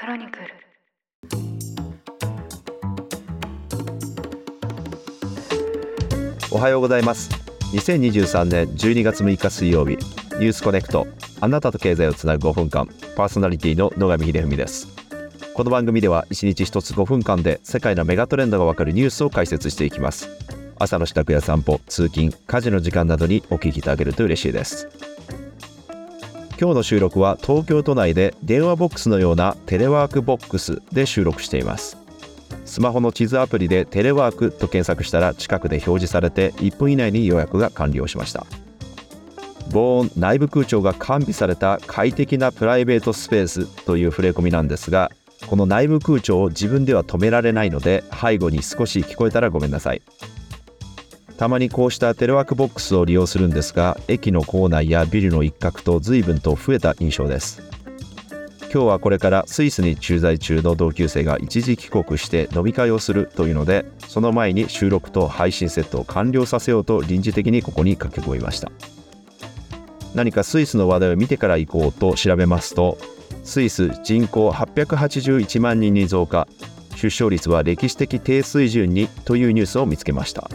クロニクル。おはようございます。2023年12月6日水曜日、ニュースコネクト、あなたと経済をつなぐ5分間、パーソナリティの野上秀文です。この番組では1日1つ5分間で世界のメガトレンドがわかるニュースを解説していきます。朝の支度や散歩、通勤、家事の時間などにお聞きいただけると嬉しいです。今日の収録は東京都内で電話ボックスのようなテレワークボックスで収録しています。スマホの地図アプリでテレワークと検索したら近くで表示されて1分以内に予約が完了しました。防音・内部空調が完備された快適なプライベートスペースという触れ込みなんですが、この内部空調を自分では止められないので背後に少し聞こえたらごめんなさい。たまにこうしたテレワークボックスを利用するんですが、駅の構内やビルの一角と随分と増えた印象です。今日はこれからスイスに駐在中の同級生が一時帰国して飲み会をするというので、その前に収録と配信セットを完了させようと臨時的にここに駆け込みました。何かスイスの話題を見てから行こうと調べますと、スイス人口881万人に増加、出生率は歴史的低水準にというニュースを見つけました。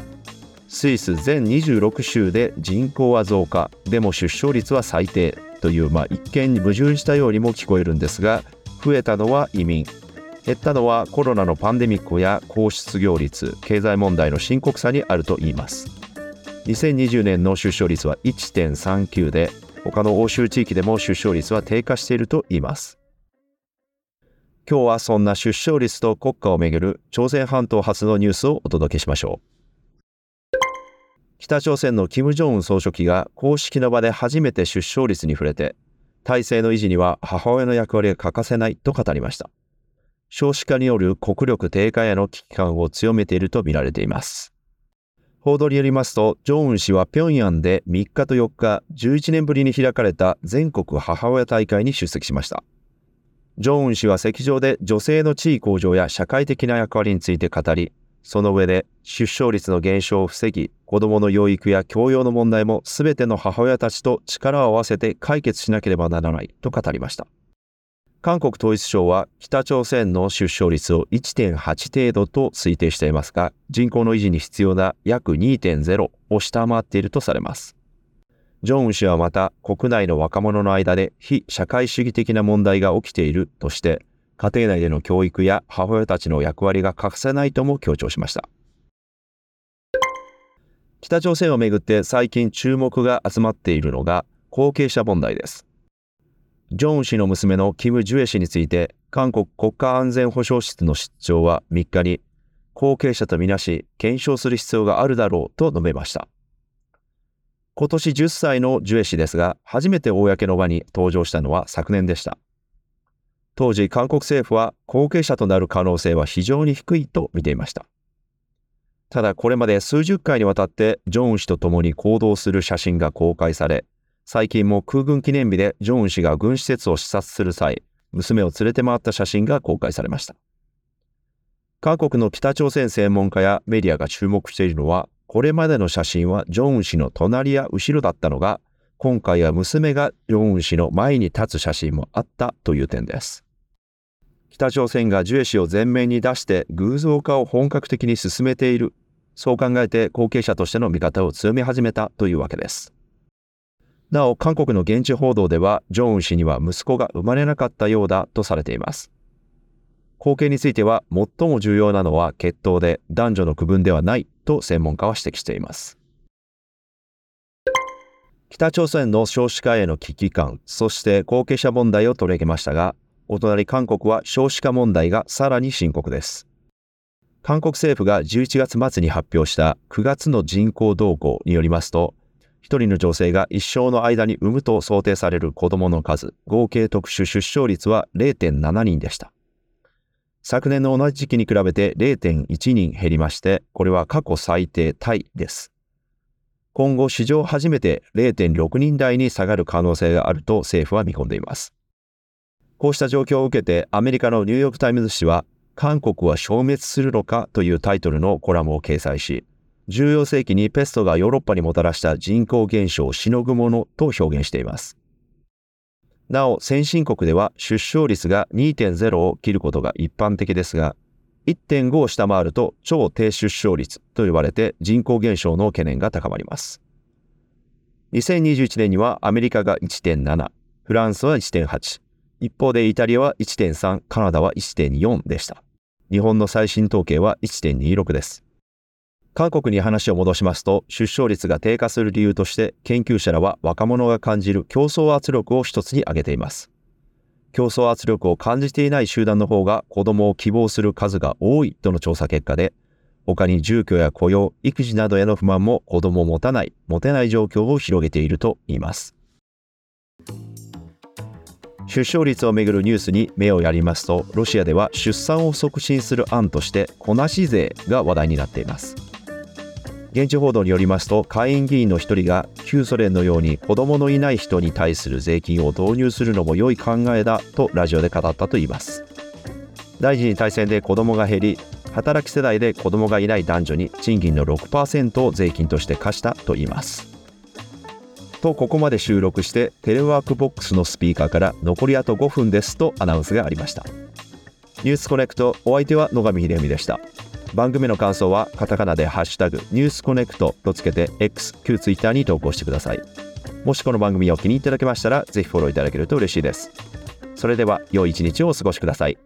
スイス全26州で人口は増加、でも出生率は最低という、一見矛盾したようにも聞こえるんですが、増えたのは移民、減ったのはコロナのパンデミックや高失業率、経済問題の深刻さにあると言います。2020年の出生率は 1.39 で、他の欧州地域でも出生率は低下していると言います。今日はそんな出生率と国家をめぐる朝鮮半島発のニュースをお届けしましょう。北朝鮮の金正恩総書記が公式の場で初めて出生率に触れて、体制の維持には母親の役割が欠かせないと語りました。少子化による国力低下への危機感を強めていると見られています。報道によりますと、正恩氏は平壌で3日と4日、11年ぶりに開かれた全国母親大会に出席しました。正恩氏は席上で女性の地位向上や社会的な役割について語り、その上で出生率の減少を防ぎ、子どもの養育や教養の問題もすべての母親たちと力を合わせて解決しなければならないと語りました。韓国統一省は北朝鮮の出生率を 1.8 程度と推定していますが、人口の維持に必要な約 2.0 を下回っているとされます。正恩氏はまた、国内の若者の間で非社会主義的な問題が起きているとして、家庭内での教育や母親たちの役割が欠かせないとも強調しました。北朝鮮をめぐって最近注目が集まっているのが後継者問題です。正恩氏の娘のキム・ジュエ氏について、韓国国家安全保障室の室長は3日に、後継者とみなし検証する必要があるだろうと述べました。今年10歳のジュエ氏ですが、初めて公の場に登場したのは昨年でした。当時、韓国政府は後継者となる可能性は非常に低いと見ていました。ただ、これまで数十回にわたって正恩氏と共に行動する写真が公開され、最近も空軍記念日で正恩氏が軍施設を視察する際、娘を連れて回った写真が公開されました。韓国の北朝鮮専門家やメディアが注目しているのは、これまでの写真は正恩氏の隣や後ろだったのが、今回は娘が正恩氏の前に立つ写真もあったという点です。北朝鮮がジュエ氏を前面に出して偶像化を本格的に進めている、そう考えて後継者としての見方を強め始めたというわけです。なお、韓国の現地報道では正恩氏には息子が生まれなかったようだとされています。後継については最も重要なのは血統で、男女の区分ではないと専門家は指摘しています。北朝鮮の少子化への危機感、そして後継者問題を取り上げましたが、お隣韓国は少子化問題がさらに深刻です。韓国政府が11月末に発表した9月の人口動向によりますと、1人の女性が一生の間に産むと想定される子どもの数、合計特殊出生率は 0.7 人でした。昨年の同じ時期に比べて 0.1 人減りまして、これは過去最低タイです。今後、史上初めて 0.6 人台に下がる可能性があると政府は見込んでいます。こうした状況を受けて、アメリカのニューヨーク・タイムズ紙は、韓国は消滅するのかというタイトルのコラムを掲載し、14世紀にペストがヨーロッパにもたらした人口減少をしのぐものと表現しています。なお、先進国では出生率が 2.0 を切ることが一般的ですが、1.5 を下回ると超低出生率と呼ばれて人口減少の懸念が高まります。2021年にはアメリカが 1.7、フランスは 1.8、一方でイタリアは 1.3、カナダは 1.4 でした。日本の最新統計は 1.26 です。韓国に話を戻しますと、出生率が低下する理由として研究者らは若者が感じる競争圧力を一つに挙げています。競争圧力を感じていない集団の方が子供を希望する数が多いとの調査結果で、他に住居や雇用、育児などへの不満も子供を持たない、持てない状況を広げているといいます。出生率をめぐるニュースに目をやりますと、ロシアでは出産を促進する案として子なし税が話題になっています。現地報道によりますと、下院議員の一人が旧ソ連のように子供のいない人に対する税金を導入するのも良い考えだとラジオで語ったといいます。第二次大戦で子供が減り、働き世代で子供がいない男女に賃金の 6% を税金として課したといいます。とここまで収録してテレワークボックスのスピーカーから残りあと5分ですとアナウンスがありました。ニュースコネクト、お相手は野上秀美でした。番組の感想はカタカナでハッシュタグニュースコネクトとつけて X、旧 Twitter に投稿してください。もしこの番組を気に入っていただけましたらぜひフォローいただけると嬉しいです。それでは良い一日をお過ごしください。